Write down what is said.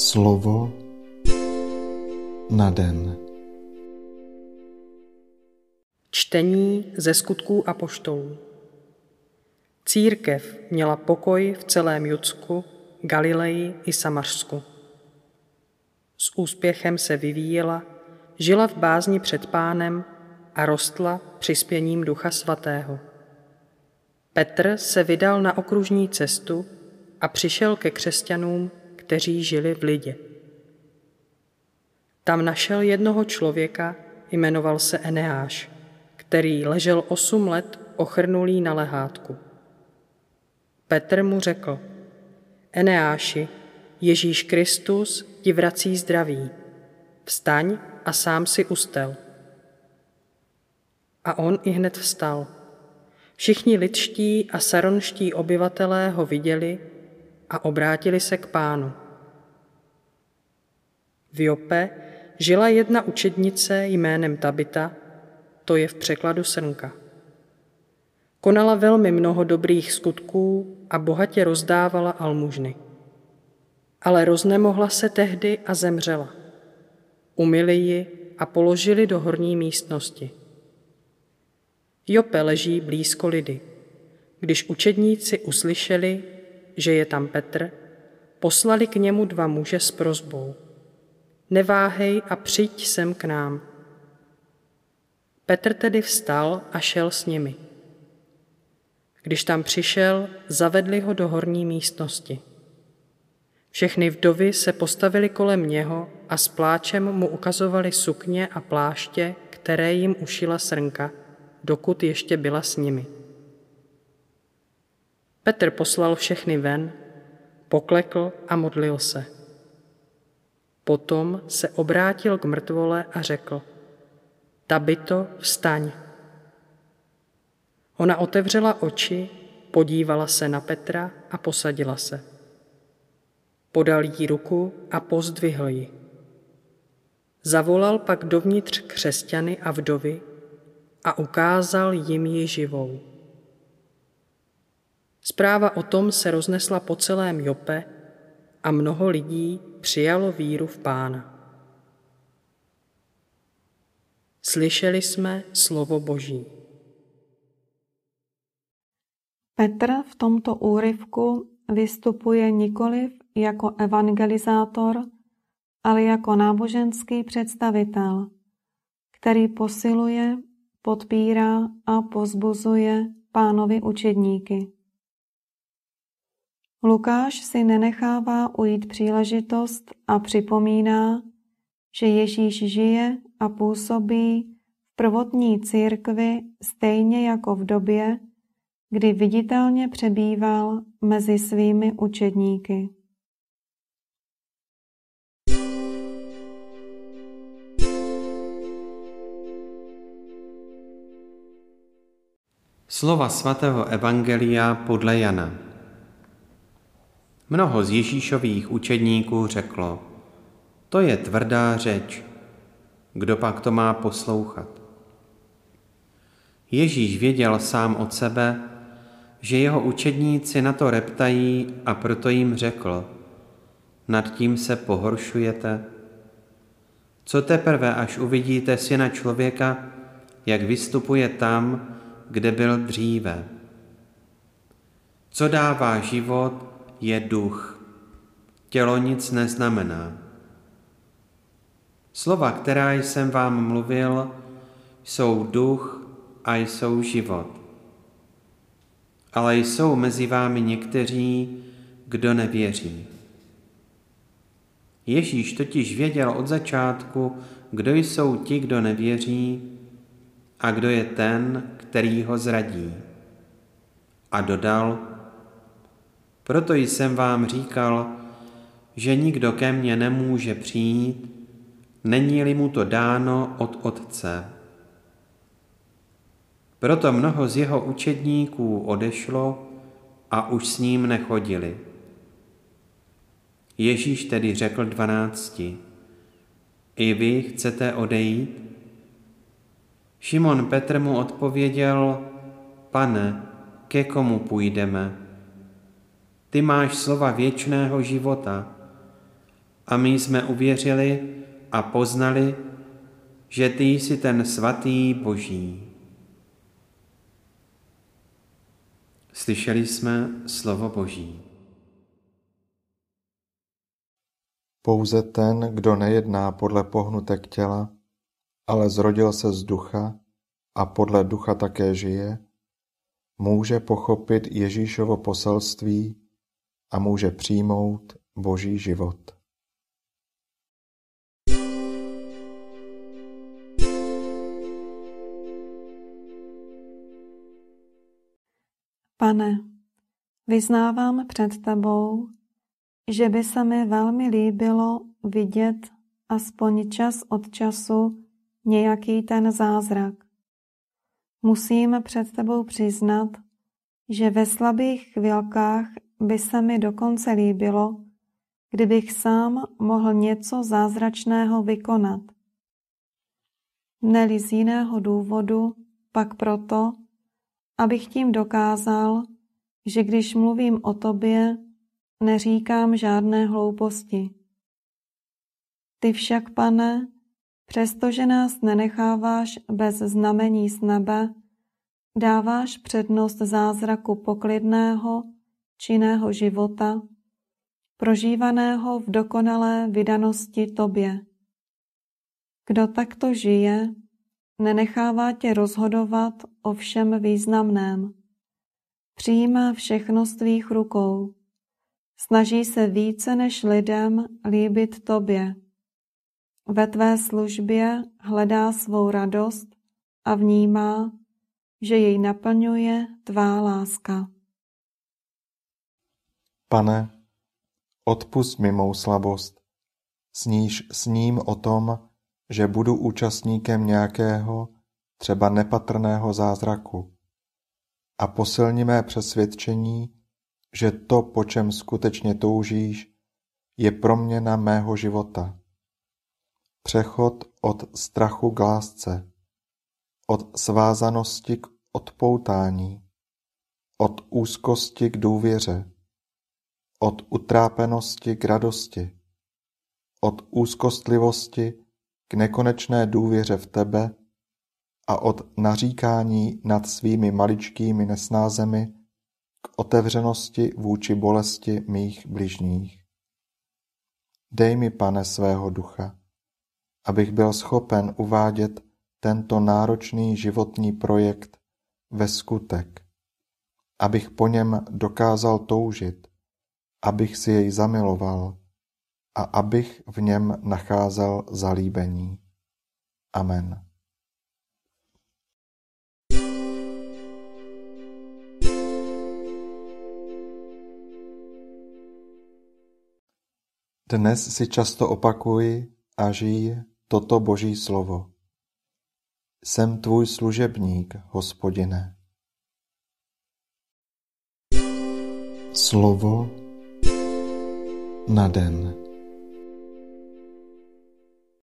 Slovo na den. Čtení ze Skutků apoštolů. Církev měla pokoj v celém Judsku, Galileji i Samařsku. S úspěchem se vyvíjela, žila v bázni před Pánem a rostla přispěním Ducha Svatého. Petr se vydal na okružní cestu a přišel ke křesťanům, kteří žili v Lidě. Tam našel jednoho člověka, jmenoval se Eneáš, který ležel 8 let ochrnulý na lehátku. Petr mu řekl: Eneáši, Ježíš Kristus ti vrací zdraví. Vstaň a sám si ustel. A on ihned vstal. Všichni lidští a saronští obyvatelé ho viděli a obrátili se k Pánu. V Jope žila jedna učednice jménem Tabita, to je v překladu srnka. Konala velmi mnoho dobrých skutků a bohatě rozdávala almužny. Ale roznemohla se tehdy a zemřela. Umyli ji a položili do horní místnosti. Jope leží blízko Lidy. Když učedníci uslyšeli, že je tam Petr, poslali k němu 2 muže s prosbou: Neváhej a přijď sem k nám. Petr tedy vstal a šel s nimi. Když tam přišel, zavedli ho do horní místnosti. Všechny vdovy se postavily kolem něho a s pláčem mu ukazovali sukně a pláště, které jim ušila srnka, dokud ještě byla s nimi. Petr poslal všechny ven, poklekl a modlil se. Potom se obrátil k mrtvole a řekl: Tabito, vstaň. Ona otevřela oči, podívala se na Petra a posadila se. Podal jí ruku a pozdvihl ji. Zavolal pak dovnitř křesťany a vdovy a ukázal jim ji živou. Zpráva o tom se roznesla po celém Jope a mnoho lidí přijalo víru v Pána. Slyšeli jsme slovo Boží. Petr v tomto úryvku vystupuje nikoliv jako evangelizátor, ale jako náboženský představitel, který posiluje, podpírá a povzbuzuje Pánovi učedníky. Lukáš si nenechává ujít příležitost a připomíná, že Ježíš žije a působí v prvotní církvi stejně jako v době, kdy viditelně přebýval mezi svými učedníky. Slova svatého evangelia podle Jana. Mnoho z Ježíšových učedníků řeklo: to je tvrdá řeč, kdo pak to má poslouchat? Ježíš věděl sám od sebe, že jeho učedníci na to reptají, a proto jim řekl: nad tím se pohoršujete? Co teprve, až uvidíte Syna člověka, jak vystupuje tam, kde byl dříve? Co dává život, je duch. Tělo nic neznamená. Slova, která jsem vám mluvil, jsou duch a jsou život. Ale jsou mezi vámi někteří, kdo nevěří. Ježíš totiž věděl od začátku, kdo jsou ti, kdo nevěří, a kdo je ten, který ho zradí. A dodal: proto jsem vám říkal, že nikdo ke mně nemůže přijít, není-li mu to dáno od Otce. Proto mnoho z jeho učedníků odešlo a už s ním nechodili. Ježíš tedy řekl 12: i vy chcete odejít? Šimon Petr mu odpověděl: Pane, ke komu půjdeme? Ty máš slova věčného života A my jsme uvěřili a poznali, že ty jsi ten svatý Boží. Slyšeli jsme slovo Boží. Pouze ten, kdo nejedná podle pohnutek těla, ale zrodil se z ducha a podle ducha také žije, může pochopit Ježíšovo poselství a může přijmout Boží život. Pane, vyznávám před tebou, že by se mi velmi líbilo vidět aspoň čas od času nějaký ten zázrak. Musím před tebou přiznat, že ve slabých chvilkách by se mi dokonce líbilo, kdybych sám mohl něco zázračného vykonat. Ne-li z jiného důvodu, pak proto, abych tím dokázal, že když mluvím o tobě, neříkám žádné hlouposti. Ty však, Pane, přestože nás nenecháváš bez znamení z nebe, dáváš přednost zázraku poklidného, činného života, prožívaného v dokonalé vydanosti tobě. Kdo takto žije, nenechává tě rozhodovat o všem významném. Přijímá všechno z tvých rukou. Snaží se více než lidem líbit tobě. Ve tvé službě hledá svou radost a vnímá, že jej naplňuje tvá láska. Pane, odpusť mi mou slabost. Sním o tom, že budu účastníkem nějakého, třeba nepatrného zázraku. A posilni mé přesvědčení, že to, po čem skutečně toužíš, je proměna mého života. Přechod od strachu k lásce, od svázanosti k odpoutání, od úzkosti k důvěře, od utrápenosti k radosti, od úzkostlivosti k nekonečné důvěře v tebe a od naříkání nad svými maličkými nesnázemi k otevřenosti vůči bolesti mých bližních. Dej mi, Pane, svého ducha, abych byl schopen uvádět tento náročný životní projekt ve skutek, abych po něm dokázal toužit, abych si jej zamiloval a abych v něm nacházel zalíbení. Amen. Dnes si často opakuji a žij toto Boží slovo. Jsem tvůj služebník, Hospodine. Slovo na den.